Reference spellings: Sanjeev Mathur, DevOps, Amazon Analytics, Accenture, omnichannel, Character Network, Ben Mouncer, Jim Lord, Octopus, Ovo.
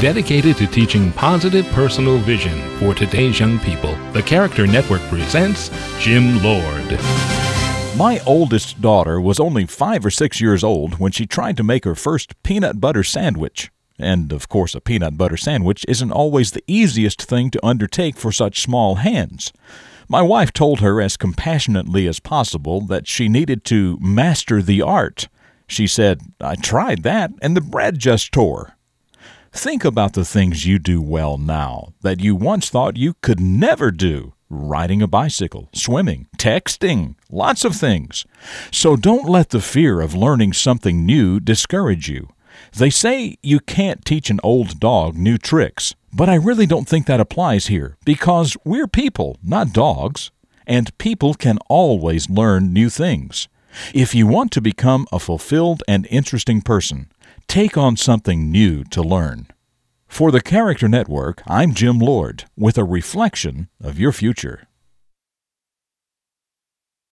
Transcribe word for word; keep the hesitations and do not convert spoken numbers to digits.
Dedicated to teaching positive personal vision for today's young people, the Character Network presents Jim Lord. My oldest daughter was only five or six years old when she tried to make her first peanut butter sandwich. And, of course, a peanut butter sandwich isn't always the easiest thing to undertake for such small hands. My wife told her as compassionately as possible that she needed to master the art. She said, "I tried that, and the bread just tore." Think about the things you do well now that you once thought you could never do. Riding a bicycle, swimming, texting, lots of things. So don't let the fear of learning something new discourage you. They say you can't teach an old dog new tricks, but I really don't think that applies here because we're people, not dogs, and people can always learn new things. If you want to become a fulfilled and interesting person, take on something new to learn. For the Character Network, I'm Jim Lord with a reflection of your future.